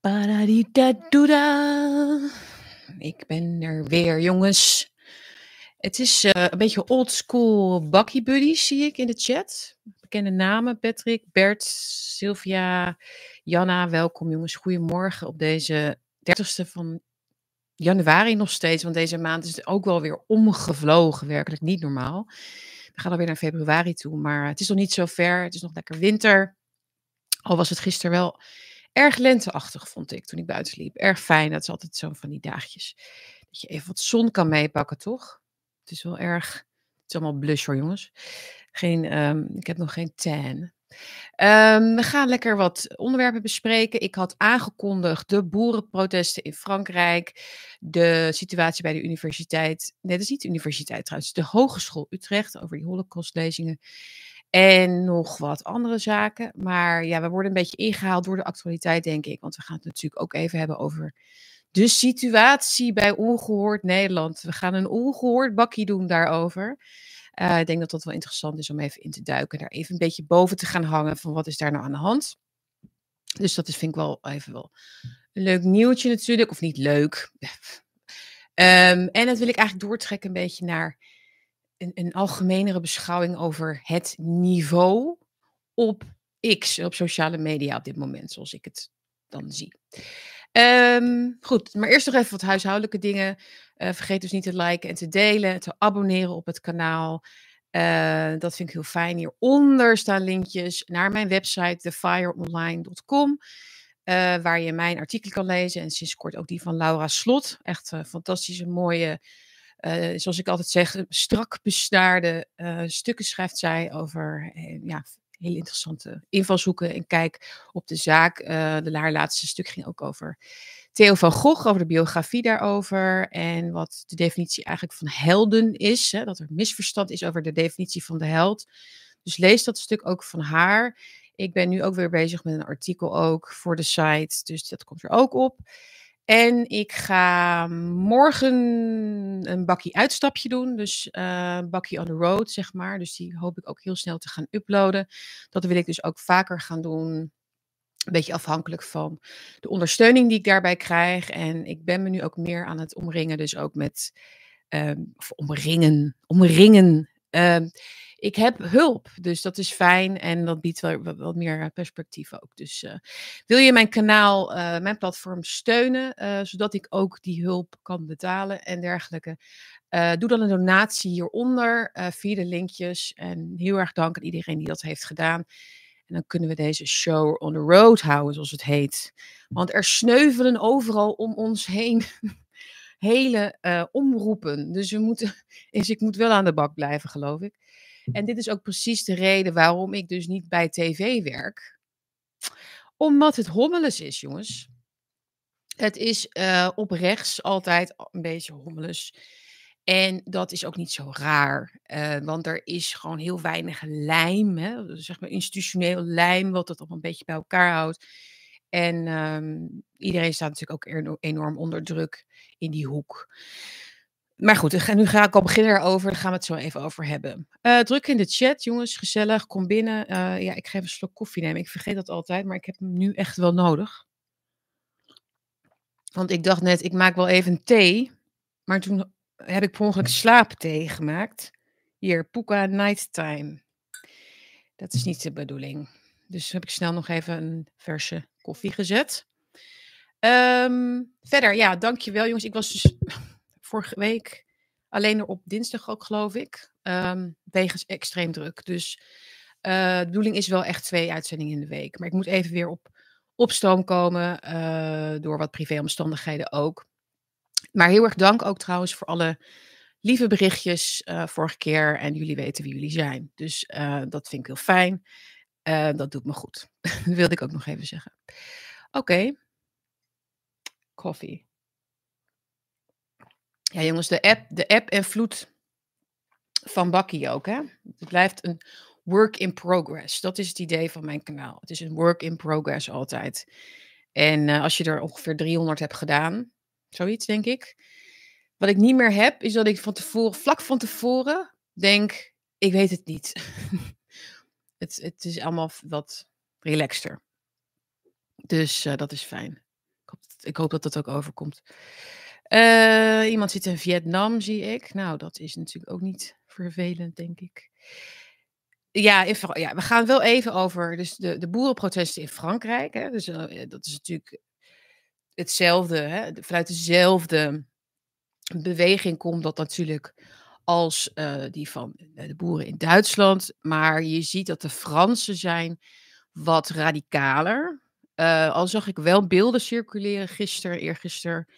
Padadidadooda. Ik ben er weer, jongens. Het is een beetje oldschool bakkie buddies, zie ik in de chat. Bekende namen, Patrick, Bert, Sylvia, Janna. Welkom, jongens. Goedemorgen op deze 30e van januari nog steeds. Want deze maand is het ook wel weer omgevlogen, werkelijk niet normaal. We gaan alweer naar februari toe, maar het is nog niet zo ver. Het is nog lekker winter. Al was het gisteren wel erg lenteachtig, vond ik, toen ik buiten liep. Erg fijn, dat is altijd zo van die daagjes. Dat je even wat zon kan meepakken, toch? Het is wel erg... Het is allemaal blush hoor, jongens. Ik heb nog geen tan. We gaan lekker wat onderwerpen bespreken. Ik had aangekondigd de boerenprotesten in Frankrijk. De situatie bij de universiteit. Nee, dat is niet de universiteit trouwens. De Hogeschool Utrecht over die Holocaustlezingen. En nog wat andere zaken. Maar ja, we worden een beetje ingehaald door de actualiteit, denk ik. Want we gaan het natuurlijk ook even hebben over de situatie bij Ongehoord Nederland. We gaan een ongehoord bakkie doen daarover. Ik denk dat dat wel interessant is om even in te duiken. Daar even een beetje boven te gaan hangen van wat is daar nou aan de hand. Dus dat is, vind ik wel even wel een leuk nieuwtje natuurlijk. Of niet leuk. En dat wil ik eigenlijk doortrekken een beetje naar een algemenere beschouwing over het niveau op X, op sociale media op dit moment, zoals ik het dan zie. Goed, maar eerst nog even wat huishoudelijke dingen. Vergeet dus niet te liken en te delen, te abonneren op het kanaal. Dat vind ik heel fijn. Hieronder staan linkjes naar mijn website, thefireonline.com. Waar je mijn artikelen kan lezen en sinds kort ook die van Laura Slot. Echt een fantastische, mooie... zoals ik altijd zeg, strak besnaarde stukken schrijft zij over heel interessante invalshoeken. En kijk op de zaak. Haar laatste stuk ging ook over Theo van Gogh, over de biografie daarover. En wat de definitie eigenlijk van helden is. Hè, dat er misverstand is over de definitie van de held. Dus lees dat stuk ook van haar. Ik ben nu ook weer bezig met een artikel ook voor de site. Dus dat komt er ook op. En ik ga morgen een bakkie uitstapje doen. Dus een bakkie on the road, zeg maar. Dus die hoop ik ook heel snel te gaan uploaden. Dat wil ik dus ook vaker gaan doen. Een beetje afhankelijk van de ondersteuning die ik daarbij krijg. En ik ben me nu ook meer aan het omringen. Dus ook met... Omringen. Ik heb hulp, dus dat is fijn en dat biedt wel wat meer perspectief ook. Dus wil je mijn kanaal, mijn platform steunen, zodat ik ook die hulp kan betalen en dergelijke. Doe dan een donatie hieronder via de linkjes en heel erg dank aan iedereen die dat heeft gedaan. En dan kunnen we deze show on the road houden, zoals het heet. Want er sneuvelen overal om ons heen hele omroepen. Dus ik moet wel aan de bak blijven, geloof ik. En dit is ook precies de reden waarom ik dus niet bij tv werk. Omdat het hommeles is, jongens. Het is op rechts altijd een beetje hommeles. En dat is ook niet zo raar. Want er is gewoon heel weinig lijm. Hè? Zeg maar institutioneel lijm, wat dat allemaal een beetje bij elkaar houdt. En iedereen staat natuurlijk ook enorm onder druk in die hoek. Maar goed, nu ga ik al beginnen daarover. Daar gaan we het zo even over hebben. Druk in de chat, jongens. Gezellig. Kom binnen. Ik ga even een slok koffie nemen. Ik vergeet dat altijd, maar ik heb hem nu echt wel nodig. Want ik dacht net, ik maak wel even thee. Maar toen heb ik per ongeluk slaapthee gemaakt. Hier, Pukka Nighttime. Dat is niet de bedoeling. Dus heb ik snel nog even een verse koffie gezet. Verder, ja, dankjewel jongens. Ik was dus... vorige week alleen op dinsdag ook, geloof ik. Wegens extreem druk. Dus de bedoeling is wel echt 2 uitzendingen in de week. Maar ik moet even weer op stoom komen. Door wat privéomstandigheden ook. Maar heel erg dank ook trouwens voor alle lieve berichtjes vorige keer. En jullie weten wie jullie zijn. Dus dat vind ik heel fijn. Dat doet me goed. Dat wilde ik ook nog even zeggen. Oké. Koffie. Ja jongens, de app en vloed van bakkie ook. Hè? Het blijft een work in progress. Dat is het idee van mijn kanaal. Het is een work in progress altijd. En als je er ongeveer 300 hebt gedaan, zoiets denk ik. Wat ik niet meer heb, is dat ik vlak van tevoren denk, ik weet het niet. het is allemaal wat relaxter. Dus dat is fijn. Ik hoop dat dat ook overkomt. Iemand zit in Vietnam, zie ik. Nou, dat is natuurlijk ook niet vervelend, denk ik. Ja, we gaan wel even over dus de boerenprotesten in Frankrijk. Hè. Dus dat is natuurlijk hetzelfde. Hè. Vanuit dezelfde beweging komt dat natuurlijk als die van de boeren in Duitsland. Maar je ziet dat de Fransen zijn wat radicaler. Al zag ik wel beelden circuleren eergisteren,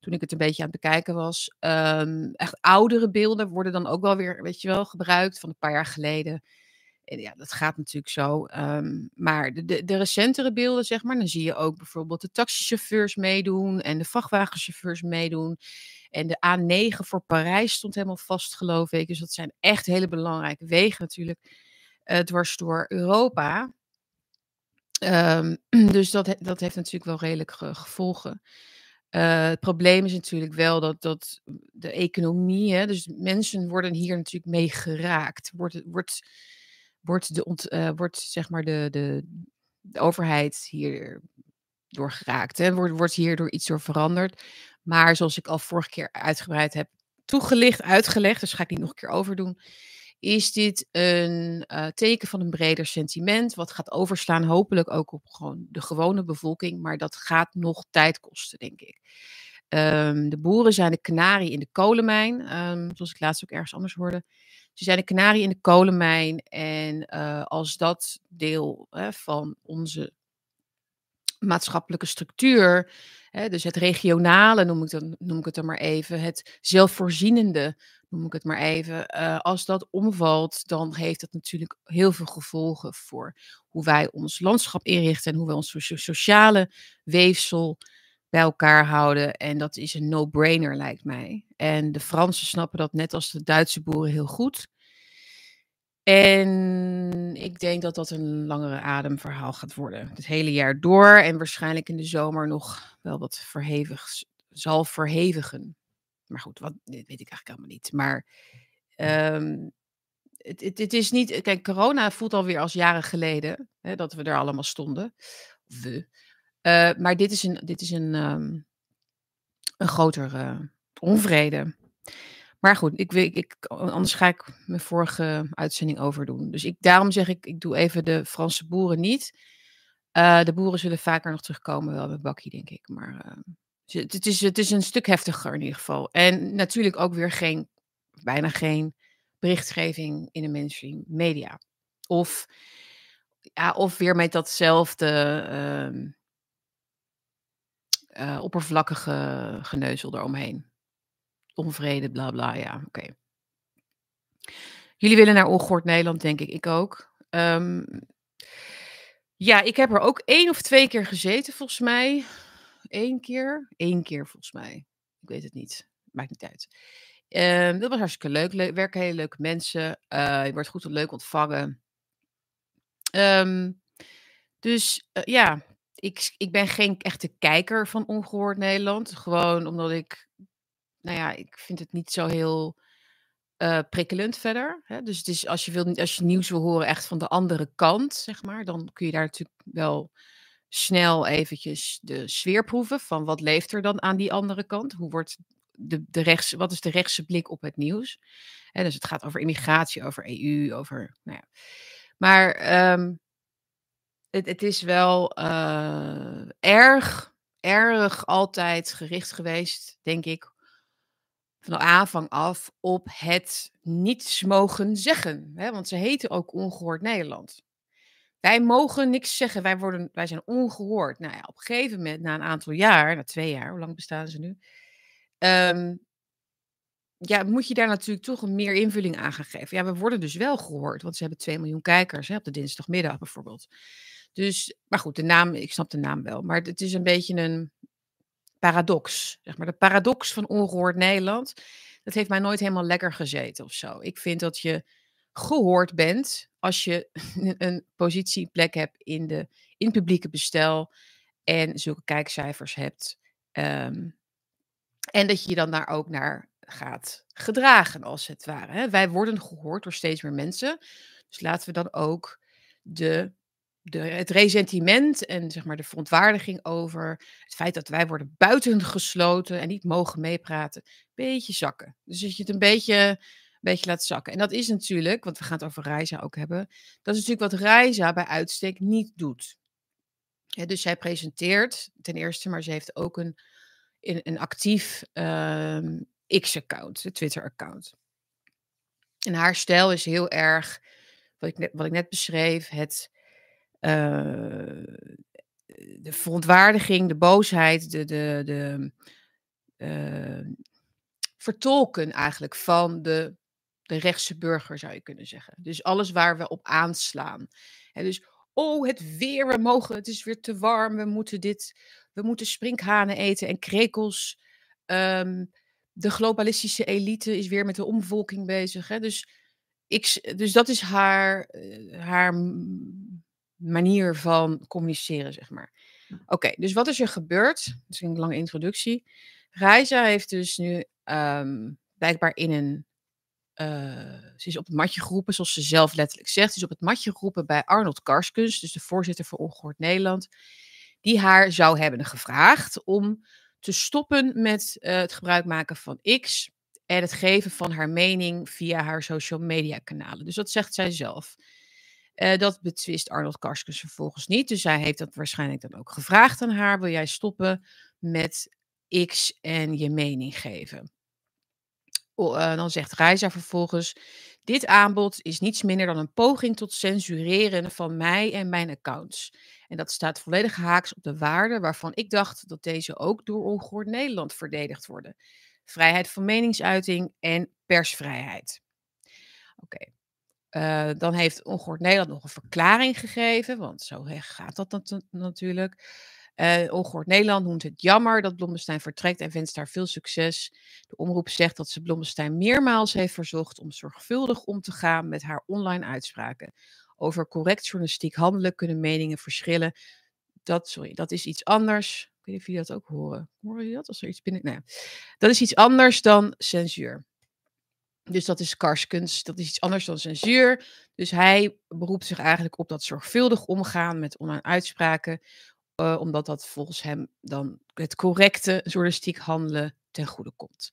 toen ik het een beetje aan het bekijken was. Echt oudere beelden worden dan ook wel weer, weet je wel, gebruikt van een paar jaar geleden. En ja, dat gaat natuurlijk zo. Maar de recentere beelden, zeg maar, dan zie je ook bijvoorbeeld de taxichauffeurs meedoen en de vrachtwagenchauffeurs meedoen. En de A9 voor Parijs stond helemaal vast, geloof ik. Dus dat zijn echt hele belangrijke wegen natuurlijk, dwars door Europa. Dus dat heeft natuurlijk wel redelijk gevolgen. Het probleem is natuurlijk wel dat de economie, hè, dus mensen worden hier natuurlijk mee geraakt. Wordt de overheid hier door geraakt. Hè? Wordt hierdoor iets door veranderd. Maar zoals ik al vorige keer uitgebreid heb uitgelegd, dus ga ik niet nog een keer overdoen, is dit een teken van een breder sentiment, wat gaat overslaan hopelijk ook op gewoon de gewone bevolking, maar dat gaat nog tijd kosten, denk ik. De boeren zijn de kanarie in de kolenmijn, zoals ik laatst ook ergens anders hoorde. Ze zijn de kanarie in de kolenmijn en als dat deel van onze maatschappelijke structuur, dus het regionale noem ik het dan maar even, het zelfvoorzienende noem ik het maar even, als dat omvalt, dan heeft dat natuurlijk heel veel gevolgen voor hoe wij ons landschap inrichten en hoe wij ons sociale weefsel bij elkaar houden. En dat is een no-brainer, lijkt mij. En de Fransen snappen dat net als de Duitse boeren heel goed. En ik denk dat dat een langere ademverhaal gaat worden. Het hele jaar door en waarschijnlijk in de zomer nog wel wat zal verhevigen. Maar goed, dit weet ik eigenlijk helemaal niet. Maar het is niet... Kijk, corona voelt alweer als jaren geleden, hè, dat we er allemaal stonden. Maar dit is een grotere onvrede. Maar goed, anders ga ik mijn vorige uitzending overdoen. Dus daarom zeg ik doe even de Franse boeren niet. De boeren zullen vaker nog terugkomen, wel met bakkie, denk ik. Maar het is een stuk heftiger in ieder geval. En natuurlijk ook weer bijna geen berichtgeving in de mainstream media. Of weer met datzelfde oppervlakkige geneuzel eromheen. Onvrede, bla bla, ja, oké. Jullie willen naar Ongehoord Nederland, denk ik. Ik ook. Ja, ik heb er ook 1 of 2 keer gezeten, volgens mij. Eén keer, volgens mij. Ik weet het niet. Maakt niet uit. Dat was hartstikke leuk. Werken hele leuke mensen. Je wordt goed en leuk ontvangen. Dus ja, ik ben geen echte kijker van Ongehoord Nederland. Gewoon omdat ik... Nou ja, ik vind het niet zo heel prikkelend verder. Hè? Dus het is, als je nieuws wil horen echt van de andere kant, zeg maar, dan kun je daar natuurlijk wel snel eventjes de sfeer proeven van wat leeft er dan aan die andere kant? Hoe wordt wat is de rechtse blik op het nieuws? En dus het gaat over immigratie, over EU, over... Nou ja. Maar het is wel erg altijd gericht geweest, denk ik, van de aanvang af op het niets mogen zeggen. Hè? Want ze heten ook Ongehoord Nederland. Wij mogen niks zeggen. Wij zijn ongehoord. Nou ja, op een gegeven moment, na een aantal jaar, na 2 jaar, hoe lang bestaan ze nu? Ja, moet je daar natuurlijk toch een meer invulling aan gaan geven. Ja, we worden dus wel gehoord. Want ze hebben 2 miljoen kijkers, hè, op de dinsdagmiddag bijvoorbeeld. Dus, maar goed, de naam, ik snap de naam wel. Maar het is een beetje een... paradox, zeg maar. De paradox van Ongehoord Nederland, dat heeft mij nooit helemaal lekker gezeten of zo. Ik vind dat je gehoord bent als je een positieplek hebt in het publieke bestel en zulke kijkcijfers hebt. En dat je dan daar ook naar gaat gedragen, als het ware. Hè? Wij worden gehoord door steeds meer mensen. Dus laten we dan ook de het resentiment en zeg maar de verontwaardiging over het feit dat wij worden buitengesloten en niet mogen meepraten, een beetje zakken. Dus dat je het een beetje laat zakken. En dat is natuurlijk, want we gaan het over Raisa ook hebben, dat is natuurlijk wat Raisa bij uitstek niet doet. Ja, dus zij presenteert ten eerste, maar ze heeft ook een actief X-account, een Twitter-account. En haar stijl is heel erg, wat ik net beschreef, de verontwaardiging, de boosheid, vertolken eigenlijk van de rechtse burger, zou je kunnen zeggen. Dus alles waar we op aanslaan. En dus, oh, het weer, het is weer te warm, we moeten sprinkhanen eten en krekels. De globalistische elite is weer met de omvolking bezig. Hè? Dus dat is haar manier van communiceren, zeg maar. Oké, dus wat is er gebeurd? Dat is een lange introductie. Raisa heeft dus nu blijkbaar ze is op het matje geroepen, zoals ze zelf letterlijk zegt. Ze is op het matje geroepen bij Arnold Karskens, dus de voorzitter van Ongehoord Nederland, die haar zou hebben gevraagd om te stoppen met het gebruik maken van X en het geven van haar mening via haar social media kanalen. Dus dat zegt zij zelf. Dat betwist Arnold Karskens vervolgens niet. Dus zij heeft dat waarschijnlijk dan ook gevraagd aan haar. Wil jij stoppen met X en je mening geven? Dan zegt Raisa vervolgens: dit aanbod is niets minder dan een poging tot censureren van mij en mijn accounts. En dat staat volledig haaks op de waarden waarvan ik dacht dat deze ook door Ongehoord Nederland verdedigd worden. Vrijheid van meningsuiting en persvrijheid. Oké. Dan heeft Ongehoord Nederland nog een verklaring gegeven, want zo gaat dat natuurlijk. Ongehoord Nederland noemt het jammer dat Blommestijn vertrekt en wenst haar veel succes. De omroep zegt dat ze Blommestijn meermaals heeft verzocht om zorgvuldig om te gaan met haar online uitspraken. Over correct journalistiek handelen kunnen meningen verschillen. Dat is iets anders. Ik weet niet of jullie dat ook horen. Horen jullie dat? Als er iets binnen... Nou ja. Dat is iets anders dan censuur. Dus dat is Karskens, dat is iets anders dan censuur. Dus hij beroept zich eigenlijk op dat zorgvuldig omgaan met online uitspraken. Omdat dat volgens hem dan het correcte journalistiek handelen ten goede komt.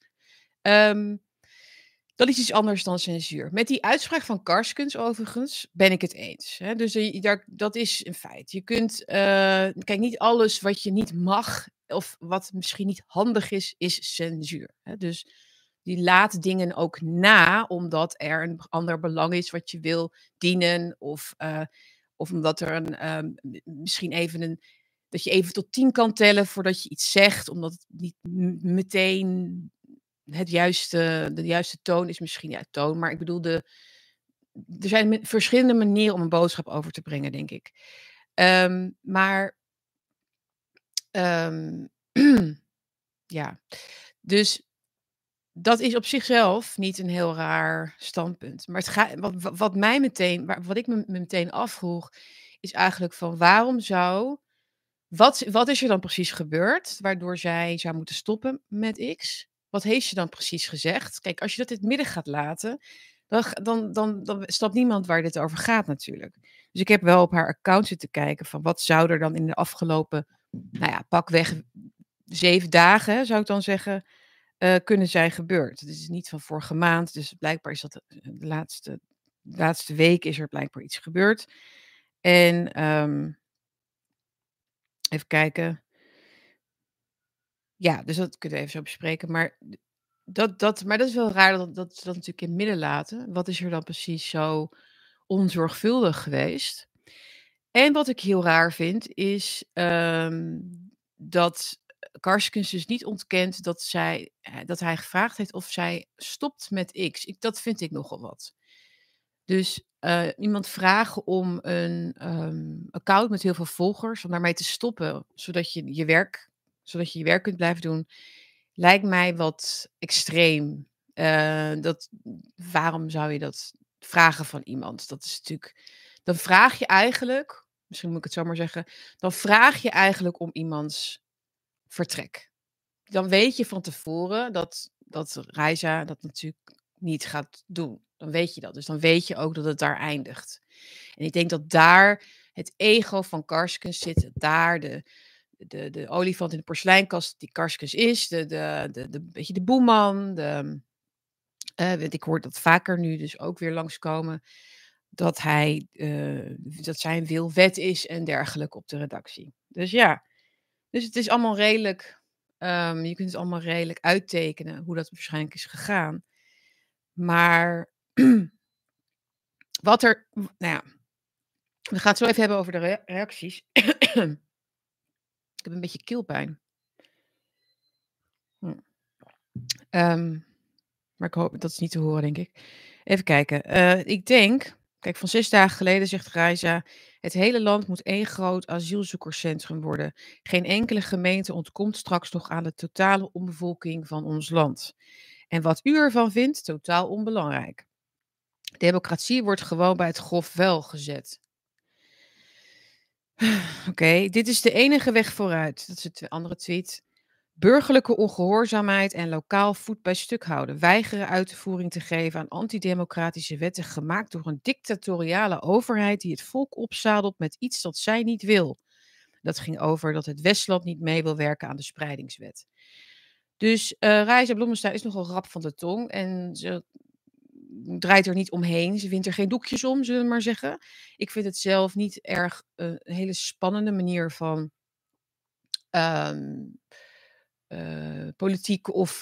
Dat is iets anders dan censuur. Met die uitspraak van Karskens overigens ben ik het eens. Hè? Dus dat is een feit. Je kunt, kijk, niet alles wat je niet mag of wat misschien niet handig is, is censuur. Hè? Dus die laat dingen ook na omdat er een ander belang is wat je wil dienen. Of omdat er dat je even tot 10 kan tellen voordat je iets zegt. Omdat het niet meteen de juiste toon is. Misschien ja, toon. Maar ik bedoel, er zijn verschillende manieren om een boodschap over te brengen, denk ik. Ja, dus dat is op zichzelf niet een heel raar standpunt. Maar wat ik me meteen afvroeg, is eigenlijk van waarom zou... Wat is er dan precies gebeurd, waardoor zij zou moeten stoppen met X? Wat heeft ze dan precies gezegd? Kijk, als je dat in het midden gaat laten, dan snapt niemand waar dit over gaat natuurlijk. Dus ik heb wel op haar account zitten kijken van wat zou er dan in de afgelopen, nou ja, pakweg 7 dagen, zou ik dan zeggen, kunnen zijn gebeurd. Het is niet van vorige maand, dus blijkbaar is dat de laatste week is er blijkbaar iets gebeurd. En... even kijken. Ja, dus dat kunnen we even zo bespreken. Maar dat is wel raar dat ze dat natuurlijk in het midden laten. Wat is er dan precies zo onzorgvuldig geweest? En wat ik heel raar vind, is dat Karskens dus niet ontkent dat hij gevraagd heeft of zij stopt met X. Dat vind ik nogal wat. Dus iemand vragen om een account met heel veel volgers, om daarmee te stoppen, zodat je je werk kunt blijven doen, lijkt mij wat extreem. Waarom zou je dat vragen van iemand? Dat is natuurlijk... Dan vraag je eigenlijk, misschien moet ik het zo maar zeggen, dan vraag je eigenlijk om iemands vertrek. Dan weet je van tevoren dat Raisa dat natuurlijk niet gaat doen. Dan weet je dat. Dus dan weet je ook dat het daar eindigt. En ik denk dat daar Het ego van Karskens zit daar. De olifant in de porseleinkast die Karskens is. De boeman. Ik hoor dat vaker nu dus ook weer langskomen. Dat dat zijn wil wet is en dergelijke op de redactie. Dus ja. Dus het is allemaal redelijk. Je kunt het allemaal redelijk uittekenen. Hoe dat waarschijnlijk is gegaan. Maar... we gaan het zo even hebben over de reacties. Ik heb een beetje keelpijn. Maar ik hoop dat is niet te horen, denk ik. Even kijken. Ik denk, kijk, van 6 dagen geleden zegt Raisa, het hele land moet één groot asielzoekerscentrum worden. Geen enkele gemeente ontkomt straks nog aan de totale ombevolking van ons land. En wat u ervan vindt, totaal onbelangrijk. Democratie wordt gewoon bij het grof wel gezet. Oké, dit is de enige weg vooruit. Dat is het andere tweet. Burgerlijke ongehoorzaamheid en lokaal voet bij stuk houden. Weigeren uitvoering te geven aan antidemocratische wetten gemaakt door een dictatoriale overheid die het volk opzadelt met iets dat zij niet wil. Dat ging over dat het Westland niet mee wil werken aan de spreidingswet. Dus Raisa Blommestijn is nogal rap van de tong en ze... draait er niet omheen. Ze vindt er geen doekjes om, zullen we maar zeggen. Ik vind het zelf niet erg een hele spannende manier van politiek of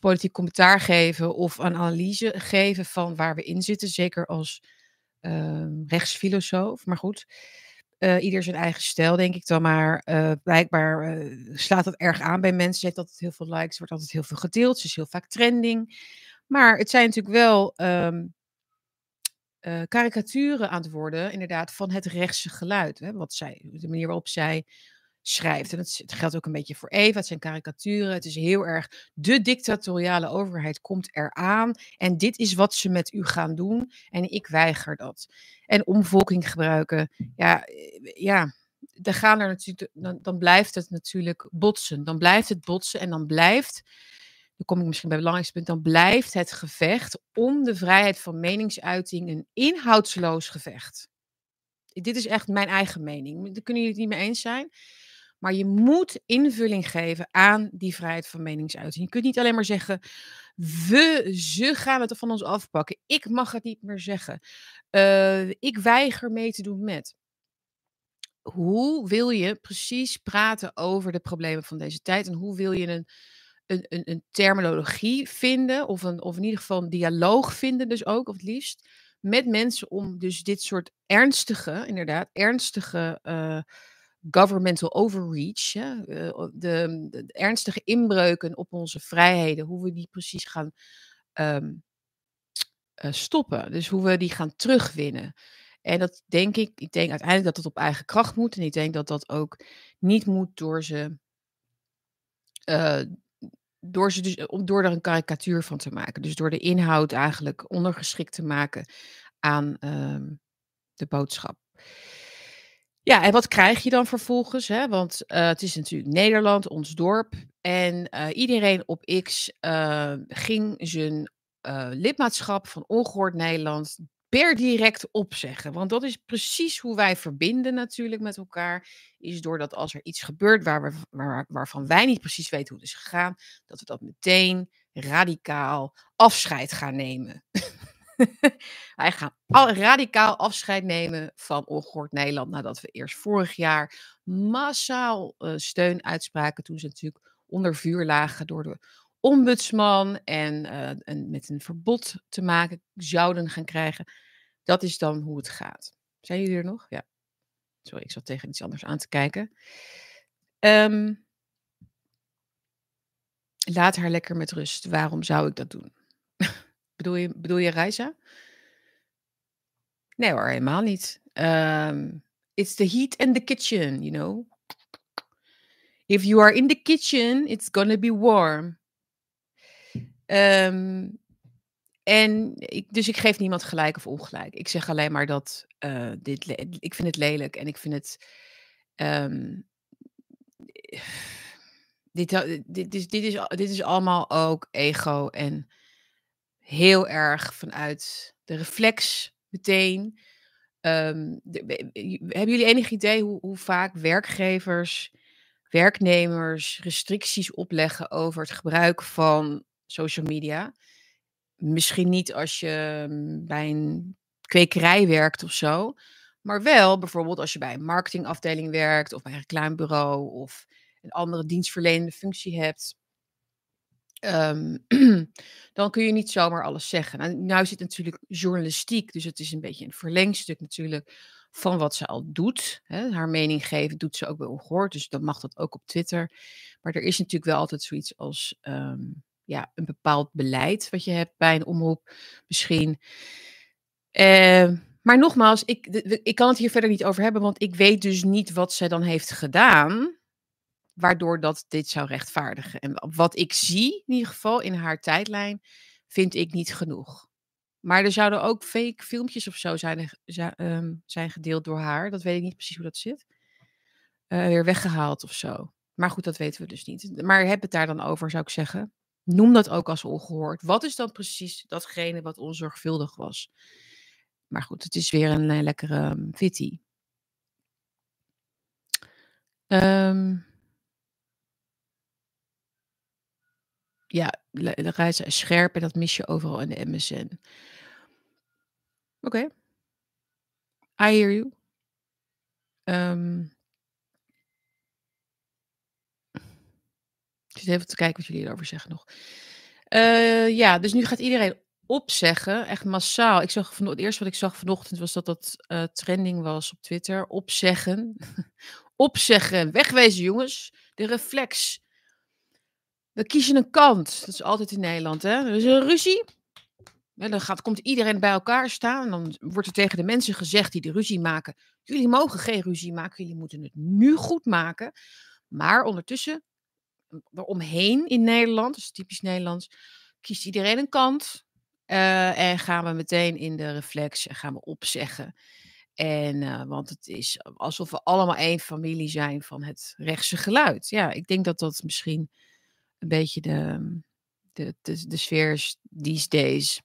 politiek commentaar geven of een analyse geven van waar we in zitten. Zeker als rechtsfilosoof. Maar goed, ieder zijn eigen stijl, denk ik dan maar. Blijkbaar slaat dat erg aan bij mensen. Ze heeft altijd heel veel likes, wordt altijd heel veel gedeeld. Ze is heel vaak trending. Maar het zijn natuurlijk wel karikaturen aan het worden, inderdaad, van het rechtse geluid. Hè, de manier waarop zij schrijft. En het geldt ook een beetje voor Eva. Het zijn karikaturen. Het is heel erg, de dictatoriale overheid komt eraan. En dit is wat ze met u gaan doen. En ik weiger dat. En omvolking gebruiken. Ja dan blijft het natuurlijk botsen. Dan blijft het botsen en dan blijft... Dan kom ik misschien bij het belangrijkste punt. Dan blijft het gevecht om de vrijheid van meningsuiting een inhoudsloos gevecht. Dit is echt mijn eigen mening. Daar kunnen jullie het niet mee eens zijn. Maar je moet invulling geven aan die vrijheid van meningsuiting. Je kunt niet alleen maar zeggen, ze gaan het van ons afpakken. Ik mag het niet meer zeggen. Ik weiger mee te doen met. Hoe wil je precies praten over de problemen van deze tijd? En hoe wil je een terminologie vinden, of in ieder geval een dialoog vinden, dus ook, of het liefst, met mensen om dus dit soort ernstige governmental overreach, de ernstige inbreuken op onze vrijheden, hoe we die precies gaan stoppen, dus hoe we die gaan terugwinnen. En dat denk ik, uiteindelijk dat het op eigen kracht moet, en ik denk dat dat ook niet moet door er een karikatuur van te maken. Dus door de inhoud eigenlijk ondergeschikt te maken aan de boodschap. Ja, en wat krijg je dan vervolgens? Hè? Want het is natuurlijk Nederland, ons dorp. En iedereen op X ging zijn lidmaatschap van Ongehoord Nederland per direct opzeggen. Want dat is precies hoe wij verbinden natuurlijk met elkaar. Is doordat als er iets gebeurt waarvan wij niet precies weten hoe het is gegaan, dat we dat meteen radicaal afscheid gaan nemen. Wij gaan radicaal afscheid nemen van Ongehoord Nederland, nadat we eerst vorig jaar massaal steun uitspraken, toen ze natuurlijk onder vuur lagen door de ombudsman en met een verbod te maken zouden gaan krijgen. Dat is dan hoe het gaat. Zijn jullie er nog? Ja. Sorry, ik zat tegen iets anders aan te kijken. Laat haar lekker met rust. Waarom zou ik dat doen? Bedoel je Raisa? Nee hoor, helemaal niet. It's the heat and the kitchen, you know. If you are in the kitchen, it's gonna be warm. Dus ik geef niemand gelijk of ongelijk. Ik zeg alleen maar dat ik vind het lelijk en ik vind het... Dit is allemaal ook ego en heel erg vanuit de reflex meteen Hebben jullie enig idee hoe vaak werkgevers, werknemers restricties opleggen over het gebruik van social media? Misschien niet als je bij een kwekerij werkt of zo, maar wel bijvoorbeeld als je bij een marketingafdeling werkt of bij een reclamebureau of een andere dienstverlenende functie hebt. Dan kun je niet zomaar alles zeggen. Nou zit natuurlijk journalistiek, dus het is een beetje een verlengstuk natuurlijk van wat ze al doet. Hè. Haar mening geven doet ze ook bij Ongehoord, dus dan mag dat ook op Twitter. Maar er is natuurlijk wel altijd zoiets als een bepaald beleid wat je hebt bij een omroep misschien. Maar nogmaals, ik kan het hier verder niet over hebben, want ik weet dus niet wat zij dan heeft gedaan, waardoor dat dit zou rechtvaardigen. En wat ik zie, in ieder geval in haar tijdlijn, vind ik niet genoeg. Maar er zouden ook fake filmpjes of zo zijn gedeeld door haar. Dat weet ik niet precies hoe dat zit. Weer weggehaald of zo. Maar goed, dat weten we dus niet. Maar heb het daar dan over, zou ik zeggen. Noem dat ook als Ongehoord. Wat is dan precies datgene wat onzorgvuldig was? Maar goed, het is weer een lekkere fitty. Ja, de Raisa is scherp en dat mis je overal in de MSN. Oké. I hear you. Ik zit even te kijken wat jullie erover zeggen nog. Dus nu gaat iedereen opzeggen. Echt massaal. Het eerste wat ik zag vanochtend was dat trending was op Twitter. Opzeggen. Opzeggen. Wegwezen, jongens. De reflex. We kiezen een kant. Dat is altijd in Nederland. Hè? Er is een ruzie. En dan komt iedereen bij elkaar staan. En dan wordt er tegen de mensen gezegd die de ruzie maken: jullie mogen geen ruzie maken. Jullie moeten het nu goed maken. Maar ondertussen, eromheen in Nederland, dat is typisch Nederlands, kiest iedereen een kant. En gaan we meteen in de reflex en gaan we opzeggen. Want het is alsof we allemaal één familie zijn van het rechtse geluid. Ja, ik denk dat dat misschien een beetje de sfeer is these days.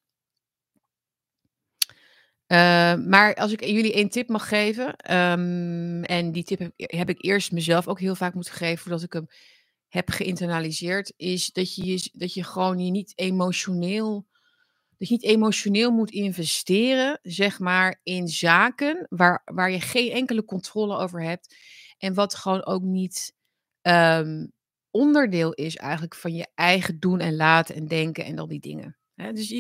Maar als ik jullie één tip mag geven. En die tip heb ik eerst mezelf ook heel vaak moeten geven, voordat ik hem heb geïnternaliseerd. Is dat je niet emotioneel moet investeren, zeg maar, in zaken waar je geen enkele controle over hebt. En wat gewoon ook niet onderdeel is eigenlijk van je eigen doen en laten en denken en al die dingen. Dus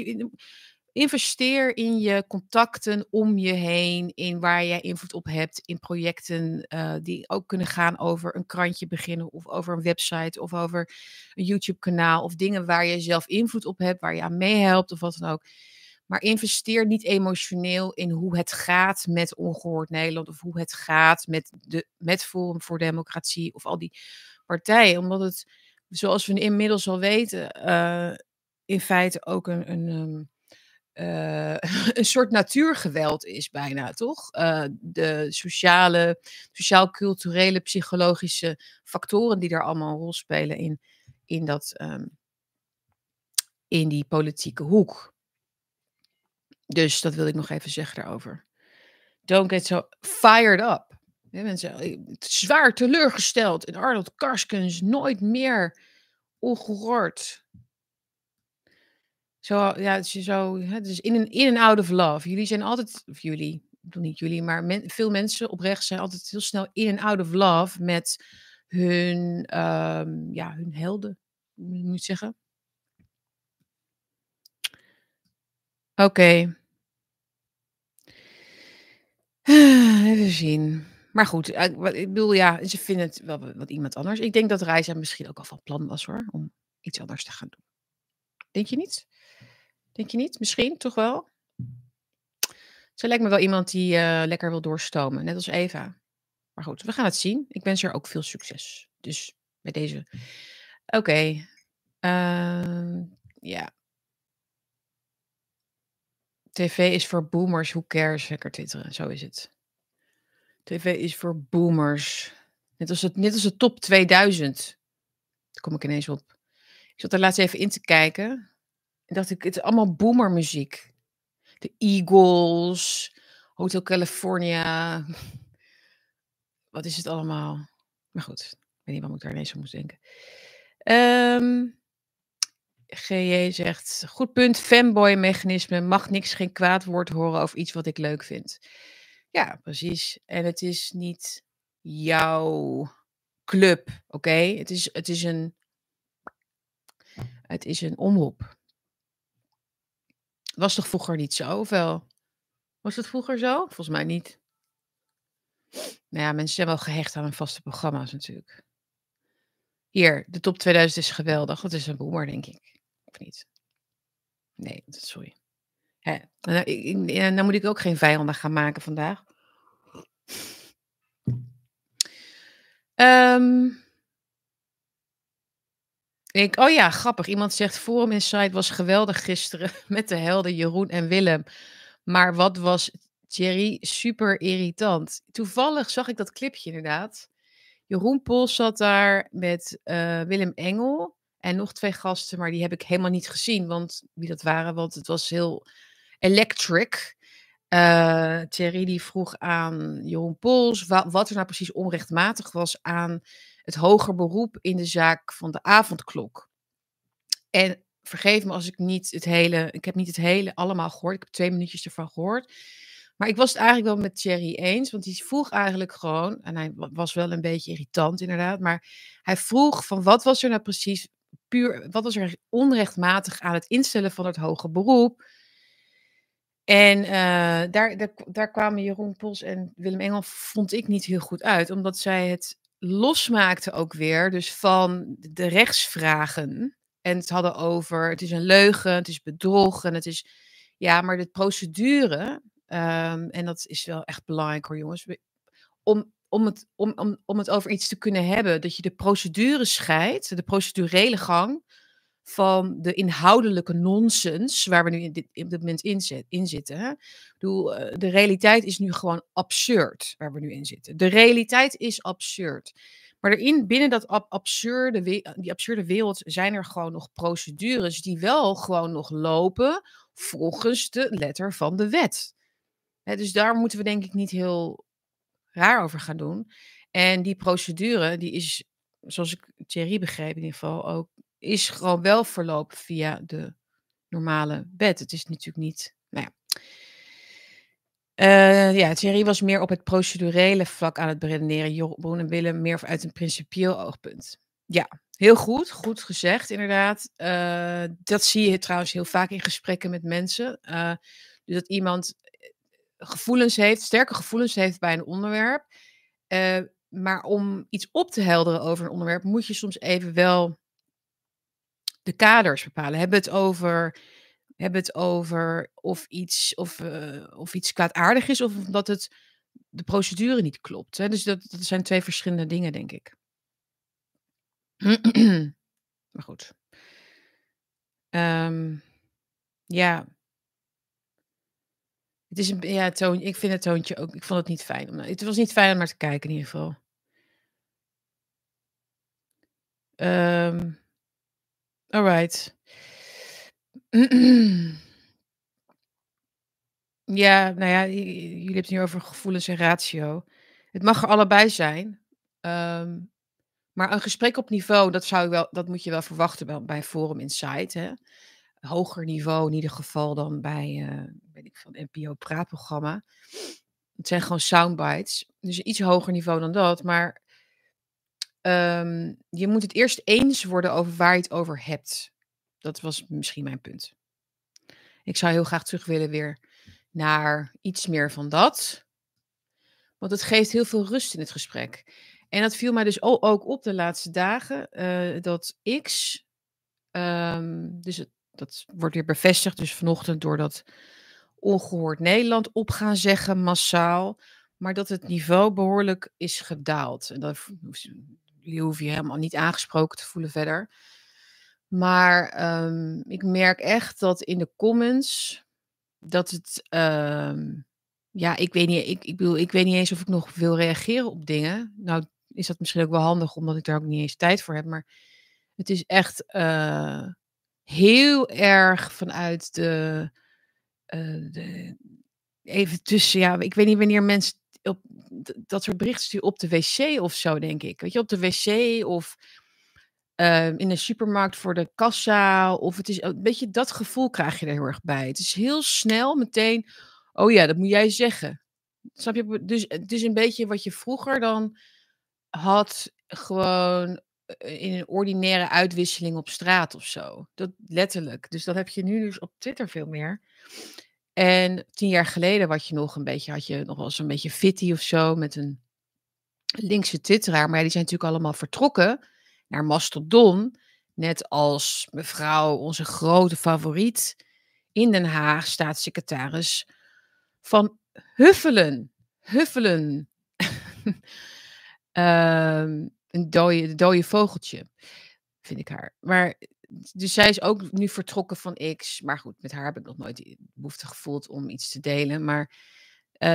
investeer in je contacten om je heen, in waar jij invloed op hebt, in projecten die ook kunnen gaan over een krantje beginnen of over een website of over een YouTube-kanaal of dingen waar je zelf invloed op hebt, waar je aan meehelpt of wat dan ook. Maar investeer niet emotioneel in hoe het gaat met Ongehoord Nederland of hoe het gaat met Forum voor Democratie of al die partijen, omdat het, zoals we inmiddels al weten, in feite ook een soort natuurgeweld is bijna, toch? De sociaal-culturele, psychologische factoren die daar allemaal een rol spelen in die politieke hoek. Dus dat wil ik nog even zeggen daarover. Don't get so fired up. Ja, mensen, zwaar teleurgesteld in Arnold Karskens, nooit meer Ongehoord. Dus in en out of love. Jullie zijn altijd, of jullie, ik bedoel niet jullie, maar veel mensen oprecht zijn altijd heel snel in en out of love met hun helden, moet ik zeggen. Oké. Even zien. Maar goed, ik bedoel, ja, ze vinden het wel wat iemand anders. Ik denk dat Raisa misschien ook al van plan was, hoor, om iets anders te gaan doen. Denk je niet? Misschien toch wel? Ze lijkt me wel iemand die lekker wil doorstomen, net als Eva. Maar goed, we gaan het zien. Ik wens haar ook veel succes. Dus bij deze. Oké. Ja. TV is voor boomers. Who cares? Lekker twitteren. Zo is het. TV is voor boomers. Net als de top 2000. Daar kom ik ineens op. Ik zat er laatst even in te kijken. En dacht ik, het is allemaal boomermuziek. De Eagles. Hotel California. Wat is het allemaal? Maar goed, ik weet niet waarom ik daar ineens aan moest denken. GJ zegt, goed punt, fanboy-mechanisme, mag niks, geen kwaad woord horen over iets wat ik leuk vind. Ja, precies. En het is niet jouw club, oké? Het is een omroep. Was toch vroeger niet zo, of wel? Was het vroeger zo? Volgens mij niet. Nou ja, mensen zijn wel gehecht aan hun vaste programma's natuurlijk. Hier, de top 2000 is geweldig. Dat is een boomer, denk ik. Of niet? Nee, sorry. Hè. Nou moet ik ook geen vijanden gaan maken vandaag. Oh ja, grappig. Iemand zegt, Forum Inside was geweldig gisteren met de helden Jeroen en Willem. Maar wat was Thierry super irritant. Toevallig zag ik dat clipje inderdaad. Jeroen Pol zat daar met Willem Engel en nog twee gasten, maar die heb ik helemaal niet gezien, want wie dat waren, want het was heel electric. Thierry die vroeg aan Jeroen Pol wat er nou precies onrechtmatig was aan het hoger beroep in de zaak van de avondklok. En vergeef me als ik niet het hele, ik heb niet het hele allemaal gehoord, ik heb 2 minuutjes ervan gehoord. Maar ik was het eigenlijk wel met Thierry eens, want die vroeg eigenlijk gewoon, en hij was wel een beetje irritant inderdaad, maar hij vroeg van wat was er nou precies puur, wat was er onrechtmatig aan het instellen van het hoger beroep? En daar kwamen Jeroen Pols en Willem Engel, vond ik, niet heel goed uit, omdat zij het losmaakten ook weer, dus van de rechtsvragen. En het hadden over, het is een leugen, het is bedrog, en het is, ja, maar de procedure... en dat is wel echt belangrijk hoor jongens, om het over iets te kunnen hebben, dat je de procedure scheidt, de procedurele gang van de inhoudelijke nonsens waar we nu op dit moment in zitten. Hè? Ik bedoel, de realiteit is nu gewoon absurd waar we nu in zitten. De realiteit is absurd. Maar binnen dat absurde wereld zijn er gewoon nog procedures die wel gewoon nog lopen volgens de letter van de wet. He, dus daar moeten we denk ik niet heel raar over gaan doen. En die procedure, die is, zoals ik Thierry begreep in ieder geval ook, is gewoon wel verlopen via de normale wet. Het is natuurlijk niet, nou ja. Ja, Thierry was meer op het procedurele vlak aan het beredeneren. Jeroen en Willem meer uit een principieel oogpunt. Ja, heel goed. Goed gezegd, inderdaad. Dat zie je trouwens heel vaak in gesprekken met mensen. Dus dat iemand gevoelens heeft, sterke gevoelens heeft bij een onderwerp. Maar om iets op te helderen over een onderwerp moet je soms even wel de kaders bepalen. Hebben het over of iets kwaadaardig is, of omdat de procedure niet klopt. Hè? Dus dat zijn twee verschillende dingen, denk ik. Maar goed. Ja. Het is ik vind het toontje ook. Ik vond het niet fijn. Het was niet fijn om naar te kijken, in ieder geval. Alright. Ja, nou ja, jullie hebben het nu over gevoelens en ratio. Het mag er allebei zijn. Maar een gesprek op niveau, dat moet je wel verwachten bij Forum Inside. Hè? Hoger niveau in ieder geval dan bij een NPO-praatprogramma. Het zijn gewoon soundbites. Dus iets hoger niveau dan dat. Maar je moet het eerst eens worden over waar je het over hebt. Dat was misschien mijn punt. Ik zou heel graag terug willen weer naar iets meer van dat. Want het geeft heel veel rust in het gesprek. En dat viel mij dus ook op de laatste dagen. Dat X, dat wordt weer bevestigd. Dus vanochtend door dat Ongehoord Nederland op gaan zeggen massaal. Maar dat het niveau behoorlijk is gedaald. En dat hoef je helemaal niet aangesproken te voelen verder. Maar ik merk echt dat in de comments dat het, ik weet niet eens of ik nog wil reageren op dingen. Nou is dat misschien ook wel handig, omdat ik daar ook niet eens tijd voor heb. Maar het is echt heel erg vanuit de even tussen, ja, ik weet niet wanneer mensen op dat soort berichten sturen op de wc of zo, denk ik. Weet je, op de wc of in een supermarkt voor de kassa. Of het is een beetje dat gevoel krijg je er heel erg bij. Het is heel snel meteen, oh ja, dat moet jij zeggen. Snap je? Dus het is een beetje wat je vroeger dan had gewoon in een ordinaire uitwisseling op straat of zo. Dat letterlijk. Dus dat heb je nu dus op Twitter veel meer. En 10 jaar geleden had je nog wel eens een beetje fitty of zo met een linkse twitteraar. Maar ja, die zijn natuurlijk allemaal vertrokken naar Mastodon. Net als mevrouw, onze grote favoriet in Den Haag, staatssecretaris van Huffelen. Huffelen. Een dode vogeltje, vind ik haar. Maar dus zij is ook nu vertrokken van X. Maar goed, met haar heb ik nog nooit de behoefte gevoeld om iets te delen. Maar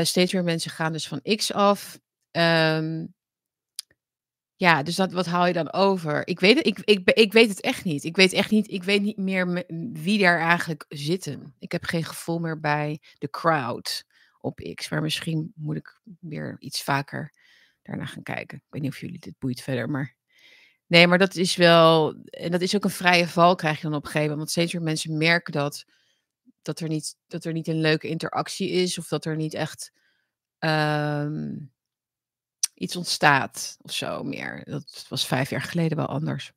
steeds meer mensen gaan dus van X af. Ja, dus dat, wat haal je dan over? Ik weet het echt niet. Ik weet niet meer wie daar eigenlijk zitten. Ik heb geen gevoel meer bij de crowd op X. Maar misschien moet ik weer iets vaker daarna gaan kijken. Ik weet niet of jullie dit boeit verder, maar... Nee, maar dat is wel... En dat is ook een vrije val, krijg je dan op een gegeven moment. Want steeds meer mensen merken dat er niet een leuke interactie is. Of dat er niet echt iets ontstaat of zo meer. Dat was 5 jaar geleden wel anders.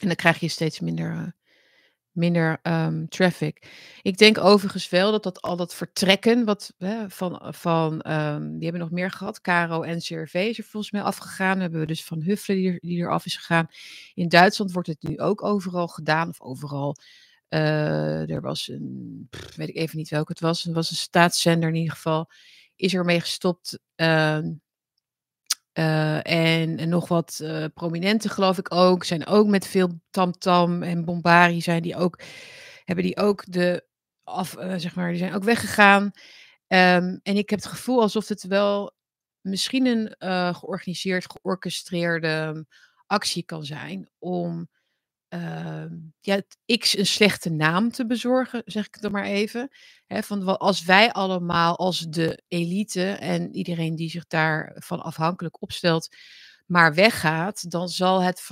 En dan krijg je steeds minder traffic. Ik denk overigens wel dat al dat vertrekken die hebben nog meer gehad. Caro en CRV is er volgens mij afgegaan. Dan hebben we dus Van Huffelen die er af is gegaan. In Duitsland wordt het nu ook overal gedaan. Of overal. Er was een... weet ik even niet welke het was. Er was een staatszender in ieder geval. Is ermee gestopt. En nog wat prominenten geloof ik ook. Zijn ook met veel tamtam en bombari die zijn ook weggegaan. En ik heb het gevoel alsof het wel misschien een georchestreerde actie kan zijn om X een slechte naam te bezorgen, zeg ik het dan maar even. Hè, van als wij allemaal, als de elite en iedereen die zich daarvan afhankelijk opstelt, maar weggaat, dan zal het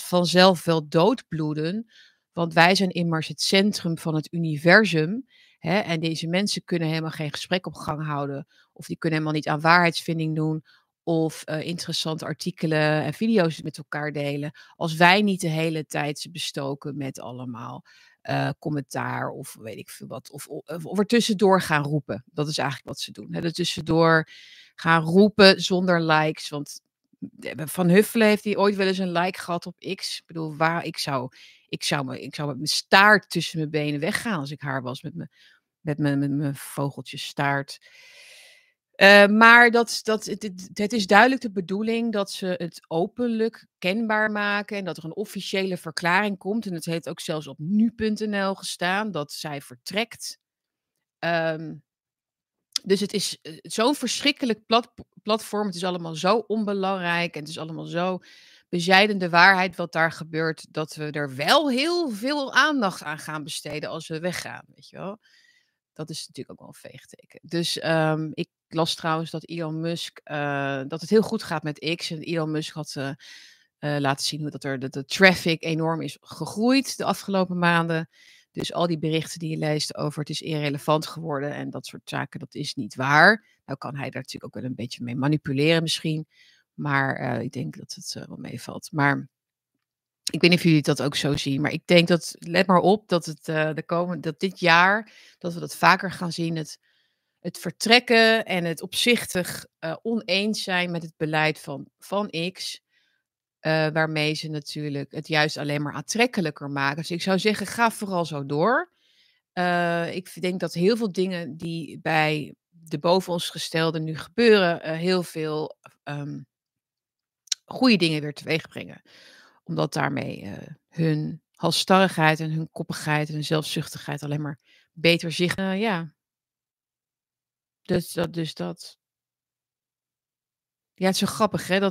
vanzelf wel doodbloeden. Want wij zijn immers het centrum van het universum. Hè, en deze mensen kunnen helemaal geen gesprek op gang houden. Of die kunnen helemaal niet aan waarheidsvinding doen. Of interessante artikelen en video's met elkaar delen. Als wij niet de hele tijd ze bestoken met allemaal commentaar of weet ik veel wat. Of er tussendoor gaan roepen. Dat is eigenlijk wat ze doen. Hè? Er tussendoor gaan roepen zonder likes. Want Van Huffelen heeft hij ooit wel eens een like gehad op X. Ik bedoel, ik zou met mijn staart tussen mijn benen weggaan als ik haar was. Met mijn vogeltjesstaart. Maar het is duidelijk de bedoeling dat ze het openlijk kenbaar maken en dat er een officiële verklaring komt. En het heeft ook zelfs op nu.nl gestaan dat zij vertrekt. Dus het is zo'n verschrikkelijk platform. Het is allemaal zo onbelangrijk en het is allemaal zo bezijdende waarheid wat daar gebeurt. Dat we er wel heel veel aandacht aan gaan besteden als we weggaan, weet je wel. Dat is natuurlijk ook wel een veegteken. Dus ik las trouwens dat Elon Musk... dat het heel goed gaat met X. En Elon Musk had laten zien dat de traffic enorm is gegroeid de afgelopen maanden. Dus al die berichten die je leest over het is irrelevant geworden en dat soort zaken, dat is niet waar. Nou kan hij daar natuurlijk ook wel een beetje mee manipuleren misschien. Maar ik denk dat het wel meevalt. Maar ik weet niet of jullie dat ook zo zien, maar ik denk dat, let maar op, dat het dat dit jaar, dat we dat vaker gaan zien, het vertrekken en het opzichtig oneens zijn met het beleid van X, waarmee ze natuurlijk het juist alleen maar aantrekkelijker maken. Dus ik zou zeggen, ga vooral zo door. Ik denk dat heel veel dingen die bij de boven ons gestelden nu gebeuren, heel veel goede dingen weer teweeg brengen. Omdat daarmee hun halsstarrigheid en hun koppigheid en hun zelfzuchtigheid alleen maar beter zichtbaar. Dus dat. Ja, het is zo grappig hè,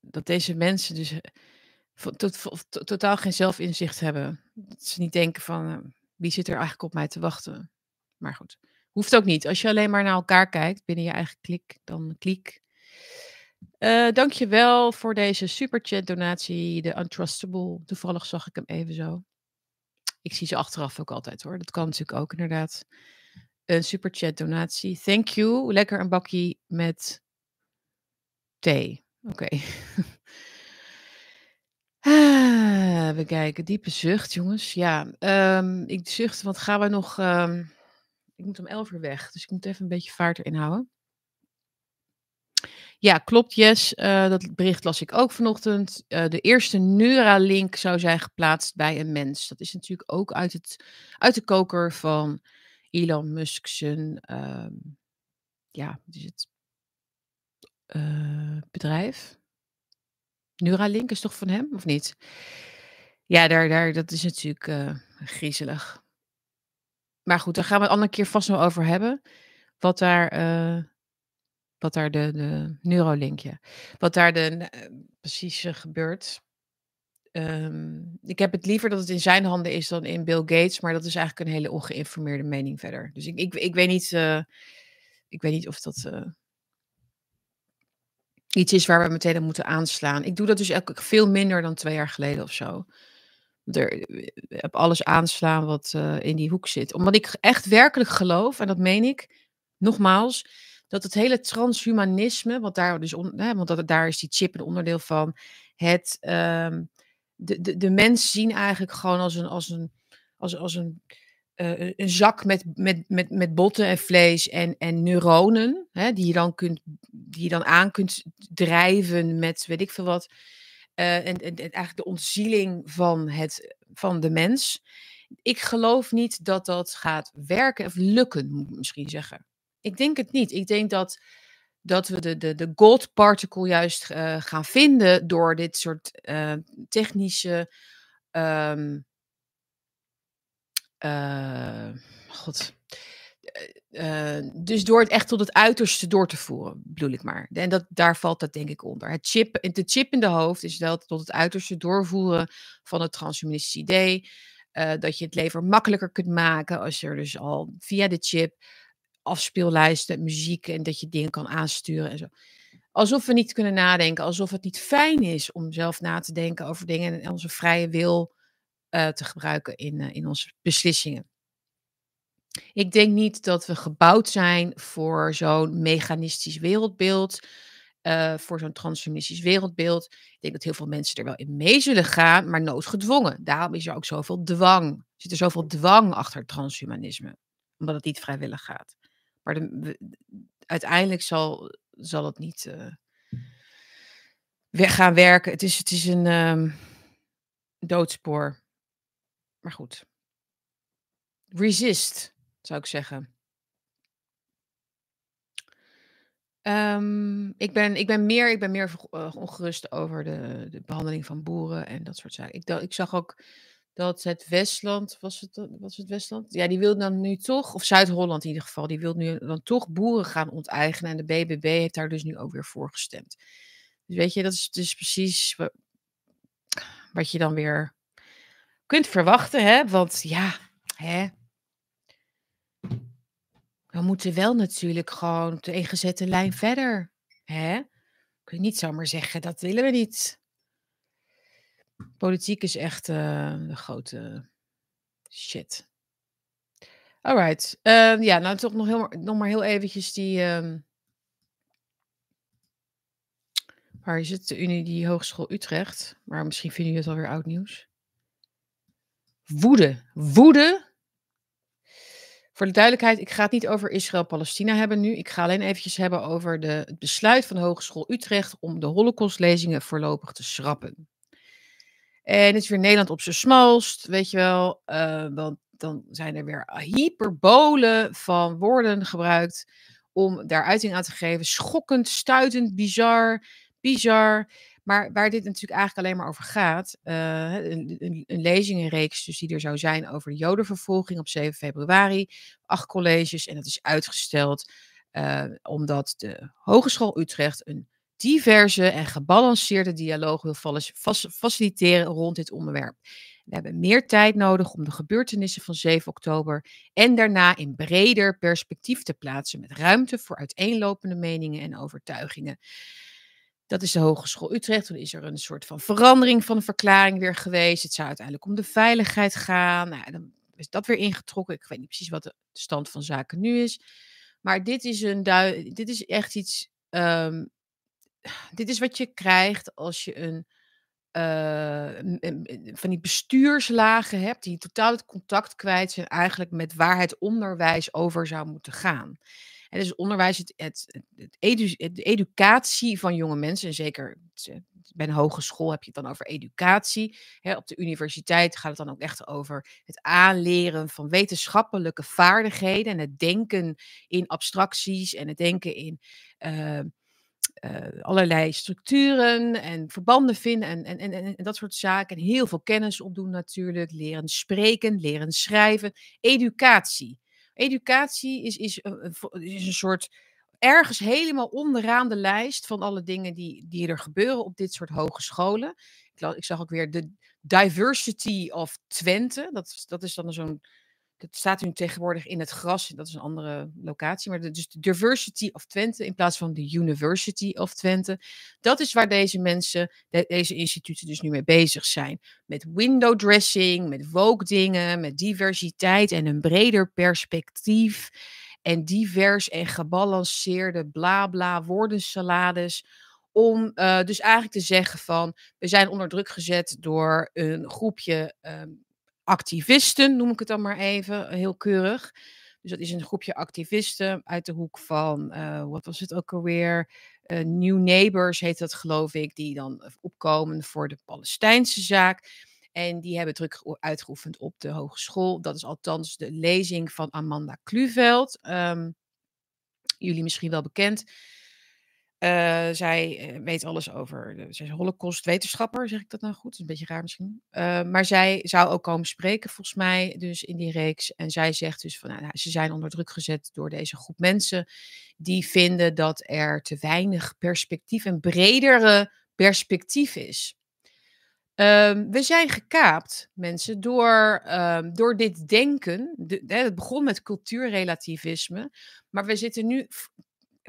dat deze mensen dus totaal geen zelfinzicht hebben. Dat ze niet denken van wie zit er eigenlijk op mij te wachten. Maar goed, hoeft ook niet. Als je alleen maar naar elkaar kijkt binnen je eigen klik, dan kliek. Dankjewel voor deze superchat donatie. De Untrustable. Toevallig zag ik hem even zo. Ik zie ze achteraf ook altijd hoor. Dat kan natuurlijk ook inderdaad. Een superchat donatie. Thank you. Lekker een bakje met thee. Oké. We kijken. Diepe zucht, jongens. Ja, ik zucht, want gaan we nog... ik moet om 11:00 weg, dus ik moet even een beetje vaart erin houden. Ja, klopt, yes. Dat bericht las ik ook vanochtend. De eerste Neuralink zou zijn geplaatst bij een mens. Dat is natuurlijk ook uit de koker van Elon Musk zijn bedrijf. Neuralink is toch van hem, of niet? Ja, dat is natuurlijk griezelig. Maar goed, daar gaan we het andere keer vast nog over hebben. Wat daar de Neuralinkje. Wat daar precies gebeurt. Ik heb het liever dat het in zijn handen is dan in Bill Gates. Maar dat is eigenlijk een hele ongeïnformeerde mening verder. Dus ik weet niet of dat iets is waar we meteen aan moeten aanslaan. Ik doe dat dus veel minder dan 2 jaar geleden of zo. Op alles aanslaan wat in die hoek zit. Omdat ik echt werkelijk geloof, en dat meen ik, nogmaals, dat het hele transhumanisme, daar is die chip een onderdeel van, de mens zien eigenlijk gewoon als een zak met botten en vlees en neuronen, hè, die je dan aan kunt drijven met weet ik veel wat. En eigenlijk de ontzieling van de mens. Ik geloof niet dat dat gaat werken of lukken, moet ik misschien zeggen. Ik denk het niet. Ik denk dat we de God particle juist gaan vinden door dit soort technische... dus door het echt tot het uiterste door te voeren, bedoel ik maar. En daar valt dat denk ik onder. De chip in de hoofd is wel tot het uiterste doorvoeren van het transhumanistische idee. Dat je het leven makkelijker kunt maken als er dus al via de chip afspeellijsten, muziek en dat je dingen kan aansturen en zo. Alsof we niet kunnen nadenken, alsof het niet fijn is om zelf na te denken over dingen en onze vrije wil te gebruiken in onze beslissingen. Ik denk niet dat we gebouwd zijn voor zo'n mechanistisch wereldbeeld, voor zo'n transhumanistisch wereldbeeld. Ik denk dat heel veel mensen er wel in mee zullen gaan, maar noodgedwongen. Daarom is er ook zoveel dwang. Zit er zoveel dwang achter transhumanisme, omdat het niet vrijwillig gaat. Maar uiteindelijk zal het niet gaan werken. Het is een doodspoor. Maar goed. Resist, zou ik zeggen. Ik ben meer ongerust over de behandeling van boeren en dat soort zaken. Ik zag ook dat het Westland, was het Westland? Ja, die wil dan nu toch, of Zuid-Holland in ieder geval, die wil nu dan toch boeren gaan onteigenen. En de BBB heeft daar dus nu ook weer voor gestemd. Dus weet je, dat is dus precies wat je dan weer kunt verwachten, hè? Want ja, hè? We moeten wel natuurlijk gewoon op de ingezette lijn verder. Hè? Kun je niet zomaar zeggen, dat willen we niet. Politiek is echt de grote shit. Alright. Ja, nou toch nog maar heel eventjes die... waar is het? Die Hogeschool Utrecht. Maar misschien vinden jullie het alweer oud nieuws. Woede. Voor de duidelijkheid, ik ga het niet over Israël-Palestina hebben nu. Ik ga alleen eventjes hebben over het besluit van de Hogeschool Utrecht om de Holocaustlezingen voorlopig te schrappen. En het is weer Nederland op zijn smalst, weet je wel. Want dan zijn er weer hyperbolen van woorden gebruikt om daar uiting aan te geven. Schokkend, stuitend, bizar. Maar waar dit natuurlijk eigenlijk alleen maar over gaat, een lezingenreeks dus die er zou zijn over de jodenvervolging op 7 februari, 8 colleges en dat is uitgesteld omdat de Hogeschool Utrecht een diverse en gebalanceerde dialoog wil faciliteren rond dit onderwerp. We hebben meer tijd nodig om de gebeurtenissen van 7 oktober en daarna in breder perspectief te plaatsen met ruimte voor uiteenlopende meningen en overtuigingen. Dat is de Hogeschool Utrecht. Toen is er een soort van verandering van de verklaring weer geweest. Het zou uiteindelijk om de veiligheid gaan. Nou, dan is dat weer ingetrokken. Ik weet niet precies wat de stand van zaken nu is. Maar dit is echt iets... dit is wat je krijgt als je van die bestuurslagen hebt die totaal het contact kwijt zijn eigenlijk met waar het onderwijs over zou moeten gaan. En dus onderwijs, de educatie van jonge mensen, en zeker bij een hogeschool heb je het dan over educatie. Hè, op de universiteit gaat het dan ook echt over het aanleren van wetenschappelijke vaardigheden en het denken in abstracties en het denken in allerlei structuren en verbanden vinden en dat soort zaken. En heel veel kennis opdoen natuurlijk. Leren spreken, leren schrijven. Educatie. Educatie is een soort ergens helemaal onderaan de lijst van alle dingen die er gebeuren op dit soort hogescholen. Ik zag ook weer de Diversity of Twente. Dat is dan zo'n... Dat staat nu tegenwoordig in het gras. Dat is een andere locatie. Maar dus de Diversity of Twente in plaats van de University of Twente. Dat is waar deze instituten dus nu mee bezig zijn. Met window dressing, met woke dingen, met diversiteit en een breder perspectief. En divers en gebalanceerde bla bla woordensalades. Om dus eigenlijk te zeggen van, we zijn onder druk gezet door een groepje... activisten, noem ik het dan maar even, heel keurig. Dus dat is een groepje activisten uit de hoek van, wat was het ook alweer? New Neighbors heet dat, geloof ik, die dan opkomen voor de Palestijnse zaak. En die hebben druk uitgeoefend op de hogeschool. Dat is althans de lezing van Amanda Kluveld. Jullie misschien wel bekend. Zij weet alles over... Zij is holocaustwetenschapper, zeg ik dat nou goed? Dat is een beetje raar misschien. Maar zij zou ook komen spreken, volgens mij, dus in die reeks. En zij zegt dus van, nou, ze zijn onder druk gezet door deze groep mensen die vinden dat er te weinig perspectief, een bredere perspectief is. We zijn gekaapt, mensen, door dit denken. Het begon met cultuurrelativisme, maar we zitten nu...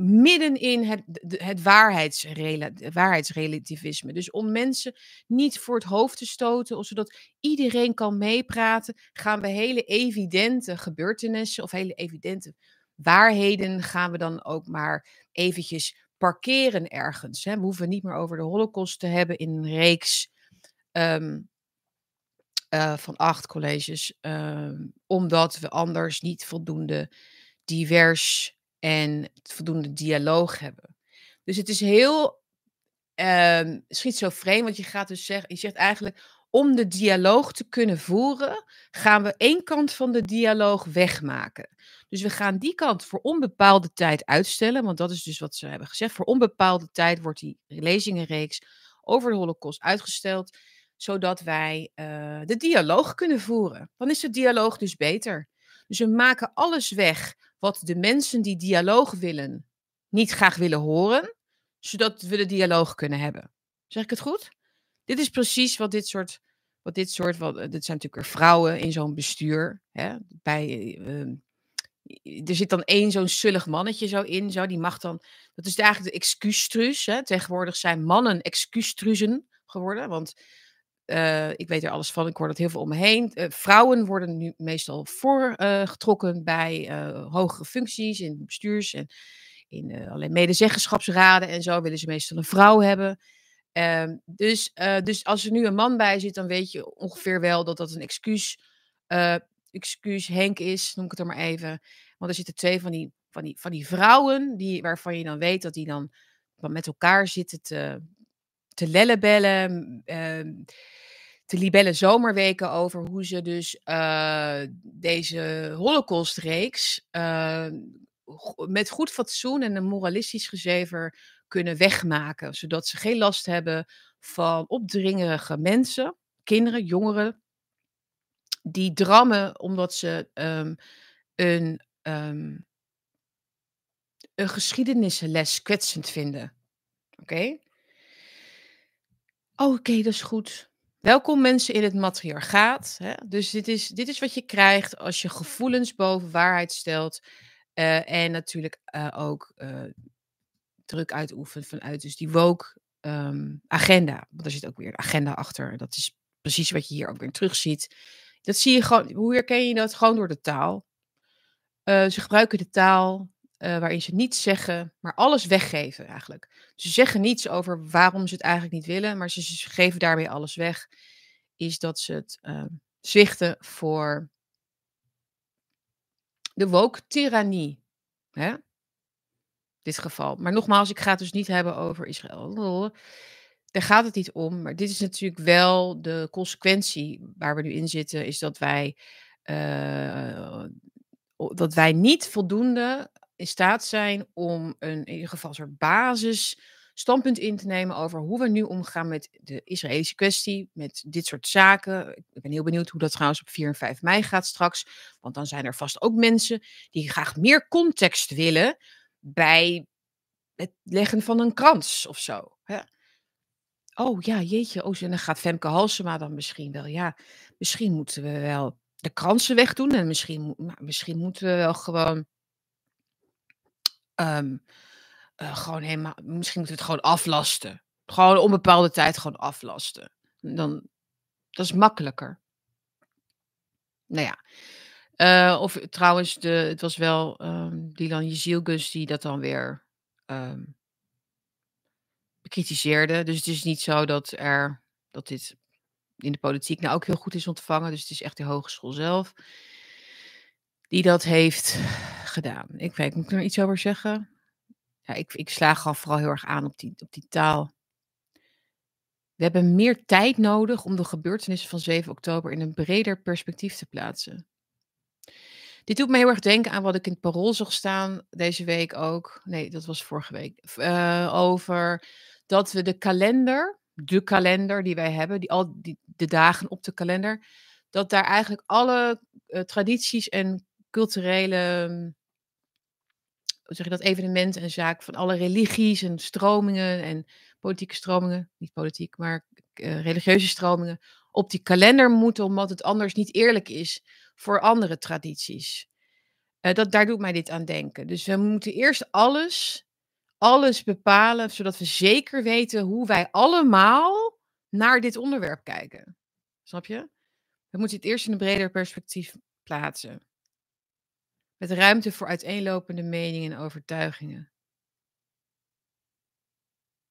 midden in het waarheidsrelativisme. Dus om mensen niet voor het hoofd te stoten, zodat iedereen kan meepraten, gaan we hele evidente gebeurtenissen of hele evidente waarheden gaan we dan ook maar eventjes parkeren ergens. Hè? We hoeven niet meer over de Holocaust te hebben in een reeks van 8 colleges, omdat we anders niet voldoende divers en voldoende dialoog hebben. Dus het is heel schizofreen, want je gaat dus zeggen, je zegt eigenlijk, om de dialoog te kunnen voeren, gaan we één kant van de dialoog wegmaken. Dus we gaan die kant voor onbepaalde tijd uitstellen, want dat is dus wat ze hebben gezegd. Voor onbepaalde tijd wordt die lezingenreeks over de Holocaust uitgesteld, zodat wij de dialoog kunnen voeren. Dan is de dialoog dus beter. Dus we maken alles weg wat de mensen die dialoog willen niet graag willen horen, zodat we de dialoog kunnen hebben. Zeg ik het goed? Dit is precies wat dit zijn natuurlijk weer vrouwen in zo'n bestuur. Hè? Er zit dan één zo'n sullig mannetje zo in. Die mag dan, dat is eigenlijk de excuustruus. Tegenwoordig zijn mannen excuustruzen geworden, want... ik weet er alles van, ik hoor dat heel veel om me heen. Vrouwen worden nu meestal voorgetrokken bij hogere functies in bestuurs en in alleen medezeggenschapsraden en zo willen ze meestal een vrouw hebben. Dus als er nu een man bij zit, dan weet je ongeveer wel dat dat een excuus Henk is, noem ik het er maar even. Want er zitten 2 van die vrouwen waarvan je dan weet dat die dan met elkaar zitten te lellebellen, te libellen zomerweken over hoe ze dus deze Holocaustreeks met goed fatsoen en een moralistisch gezever kunnen wegmaken. Zodat ze geen last hebben van opdringerige mensen, kinderen, jongeren, die drammen omdat ze een geschiedenisles kwetsend vinden. Oké? Okay? Oké, dat is goed. Welkom mensen in het matriarchaat. Hè? Dus dit is wat je krijgt als je gevoelens boven waarheid stelt. En natuurlijk ook druk uitoefent vanuit dus die woke agenda. Want daar zit ook weer een agenda achter. Dat is precies wat je hier ook weer terugziet. Dat zie je gewoon, hoe herken je dat? Gewoon door de taal. Ze gebruiken de taal waarin ze niets zeggen, maar alles weggeven eigenlijk. Ze zeggen niets over waarom ze het eigenlijk niet willen, maar ze geven daarmee alles weg. Is dat ze het zwichten voor de woke-tyrannie. Hè? Dit geval. Maar nogmaals, ik ga het dus niet hebben over Israël. Daar gaat het niet om. Maar dit is natuurlijk wel de consequentie waar we nu in zitten. Is dat wij niet voldoende in staat zijn om in ieder geval een soort basisstandpunt in te nemen over hoe we nu omgaan met de Israëlische kwestie, met dit soort zaken. Ik ben heel benieuwd hoe dat trouwens op 4 en 5 mei gaat straks. Want dan zijn er vast ook mensen die graag meer context willen bij het leggen van een krans of zo. Hè? Oh ja, jeetje. Oh, en dan gaat Femke Halsema dan misschien wel. Ja, misschien moeten we wel de kransen wegdoen. En misschien moeten we wel gewoon gewoon helemaal, misschien moeten we het gewoon aflasten. Gewoon onbepaalde tijd gewoon aflasten. Dan, dat is makkelijker. Nou ja. Of trouwens, het was wel Dylan Jeziel Gus die dat dan weer bekritiseerde. Dus het is niet zo dat dit in de politiek nou ook heel goed is ontvangen. Dus het is echt de hogeschool zelf die dat heeft gedaan. Ik weet, moet ik er iets over zeggen? Ja, ik sla gewoon vooral heel erg aan op die taal. We hebben meer tijd nodig om de gebeurtenissen van 7 oktober in een breder perspectief te plaatsen. Dit doet me heel erg denken aan wat ik in het Parool zag staan deze week ook. Nee, dat was vorige week. Over dat we de kalender die wij hebben, de dagen op de kalender, dat daar eigenlijk alle tradities en culturele evenementen en zaken van alle religies en stromingen en politieke stromingen, niet politiek, maar religieuze stromingen, op die kalender moeten, omdat het anders niet eerlijk is voor andere tradities. Daar doet mij dit aan denken. Dus we moeten eerst alles bepalen, zodat we zeker weten hoe wij allemaal naar dit onderwerp kijken. Snap je? We moeten het eerst in een breder perspectief plaatsen. Met ruimte voor uiteenlopende meningen en overtuigingen.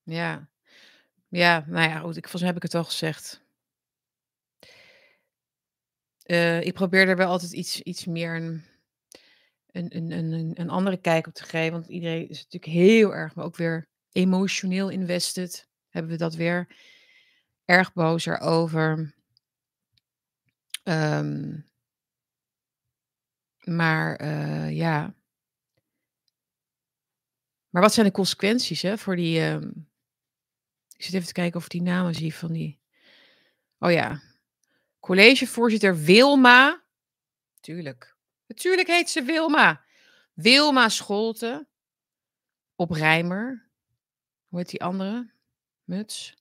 Ja, nou ja, goed. Volgens mij heb ik het al gezegd. Ik probeer er wel altijd iets meer een andere kijk op te geven. Want iedereen is natuurlijk heel erg, maar ook weer emotioneel invested. Hebben we dat weer erg boos erover. Maar ja. Maar wat zijn de consequenties hè, voor die... Ik zit even te kijken of ik die namen zie van die... Oh ja... Collegevoorzitter Wilma, natuurlijk heet ze Wilma. Wilma Scholten, op Rijmer. Hoe heet die andere? Muts.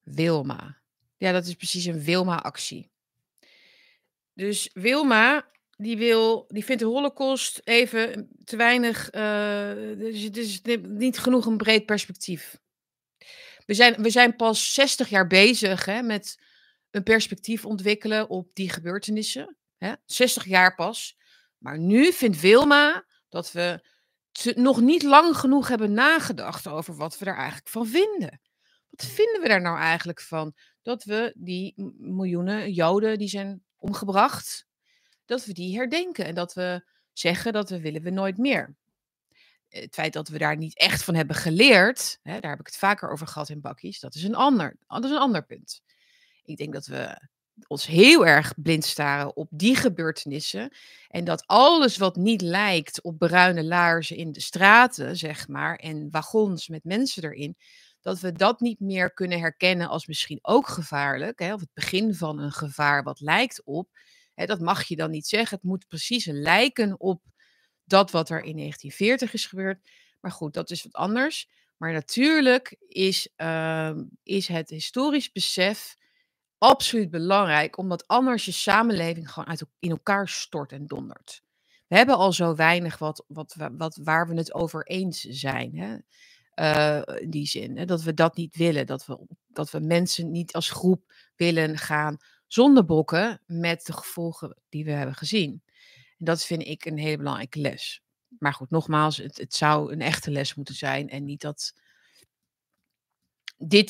Wilma. Ja, dat is precies een Wilma-actie. Dus Wilma, die vindt de Holocaust even te weinig, dus niet genoeg een breed perspectief. We zijn pas 60 jaar bezig hè, met een perspectief ontwikkelen op die gebeurtenissen. Hè? 60 jaar pas. Maar nu vindt Wilma dat we nog niet lang genoeg hebben nagedacht over wat we daar eigenlijk van vinden. Wat vinden we daar nou eigenlijk van? Dat we die miljoenen Joden die zijn omgebracht, dat we die herdenken. En dat we zeggen dat we nooit meer. Het feit dat we daar niet echt van hebben geleerd, hè, daar heb ik het vaker over gehad in bakkies, dat is een ander punt. Ik denk dat we ons heel erg blind staren op die gebeurtenissen. En dat alles wat niet lijkt op bruine laarzen in de straten, zeg maar, en wagons met mensen erin, dat we dat niet meer kunnen herkennen als misschien ook gevaarlijk. Hè, of het begin van een gevaar wat lijkt op. Hè, dat mag je dan niet zeggen. Het moet precies lijken op dat wat er in 1940 is gebeurd. Maar goed, dat is wat anders. Maar natuurlijk is het historisch besef absoluut belangrijk, omdat anders je samenleving gewoon in elkaar stort en dondert. We hebben al zo weinig waar we het over eens zijn, hè? In die zin, hè? Dat we dat niet willen, dat we mensen niet als groep willen gaan zondebokken met de gevolgen die we hebben gezien. En dat vind ik een hele belangrijke les. Maar goed, nogmaals, het zou een echte les moeten zijn en niet dat... dat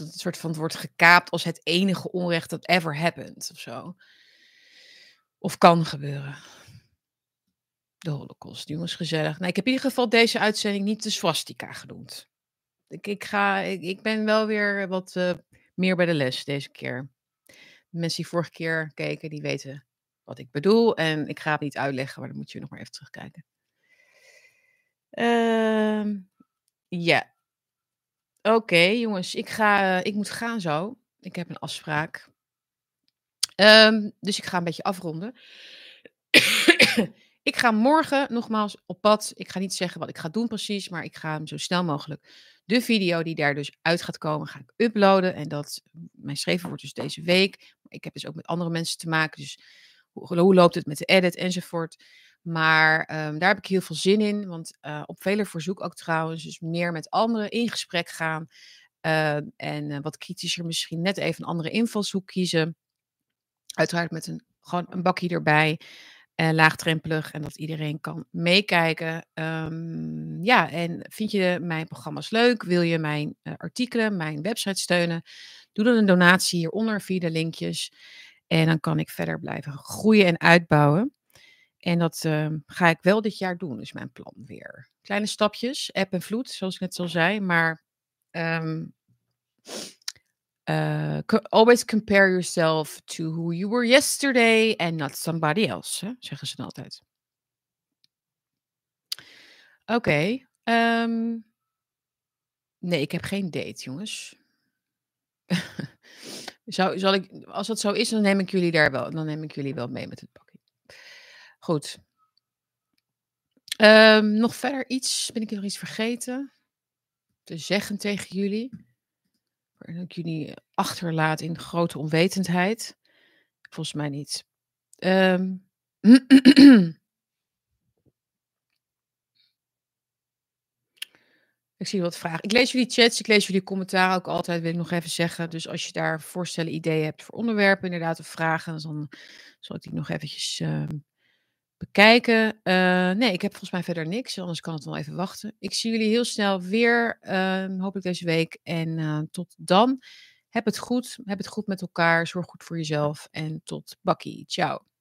het soort van wordt gekaapt als het enige onrecht dat ever happened of zo. Of kan gebeuren. De Holocaust, jongens, gezellig. Nou, ik heb in ieder geval deze uitzending niet de swastika genoemd. Ik ben wel weer wat meer bij de les deze keer. De mensen die vorige keer keken, die weten wat ik bedoel. En ik ga het niet uitleggen, maar dan moet je nog maar even terugkijken. Oké, jongens, ik moet gaan zo. Ik heb een afspraak. Dus ik ga een beetje afronden. Ik ga morgen nogmaals op pad. Ik ga niet zeggen wat ik ga doen precies, maar ik ga hem zo snel mogelijk. De video die daar dus uit gaat komen, ga ik uploaden. En mijn schreven wordt dus deze week. Ik heb dus ook met andere mensen te maken. Dus hoe loopt het met de edit enzovoort. Maar daar heb ik heel veel zin in. Want op vele verzoek ook trouwens. Dus meer met anderen in gesprek gaan. En wat kritischer misschien net even een andere invalshoek kiezen. Uiteraard met gewoon een bakje erbij. Laagdrempelig. En dat iedereen kan meekijken. En vind je mijn programma's leuk? Wil je mijn artikelen, mijn website steunen? Doe dan een donatie hieronder via de linkjes. En dan kan ik verder blijven groeien en uitbouwen. En dat ga ik wel dit jaar doen, is mijn plan weer. Kleine stapjes, eb en vloed, zoals ik net al zei. Maar always compare yourself to who you were yesterday and not somebody else, hè? Zeggen ze dan altijd. Oké. Nee, ik heb geen date, jongens. Als dat zo is, dan neem ik jullie wel mee met het pakje. Goed. Nog verder iets? Ben ik nog iets vergeten te zeggen tegen jullie? En dat ik jullie achterlaat in grote onwetendheid? Volgens mij niet. Ik zie wat vragen. Ik lees jullie chats, ik lees jullie commentaren ook altijd, wil ik nog even zeggen. Dus als je daar voorstellen, ideeën hebt voor onderwerpen, inderdaad, of vragen, dan zal ik die nog eventjes bekijken. Nee, ik heb volgens mij verder niks, anders kan het wel even wachten. Ik zie jullie heel snel weer, hopelijk deze week. En tot dan, heb het goed met elkaar, zorg goed voor jezelf en tot bakkie. Ciao.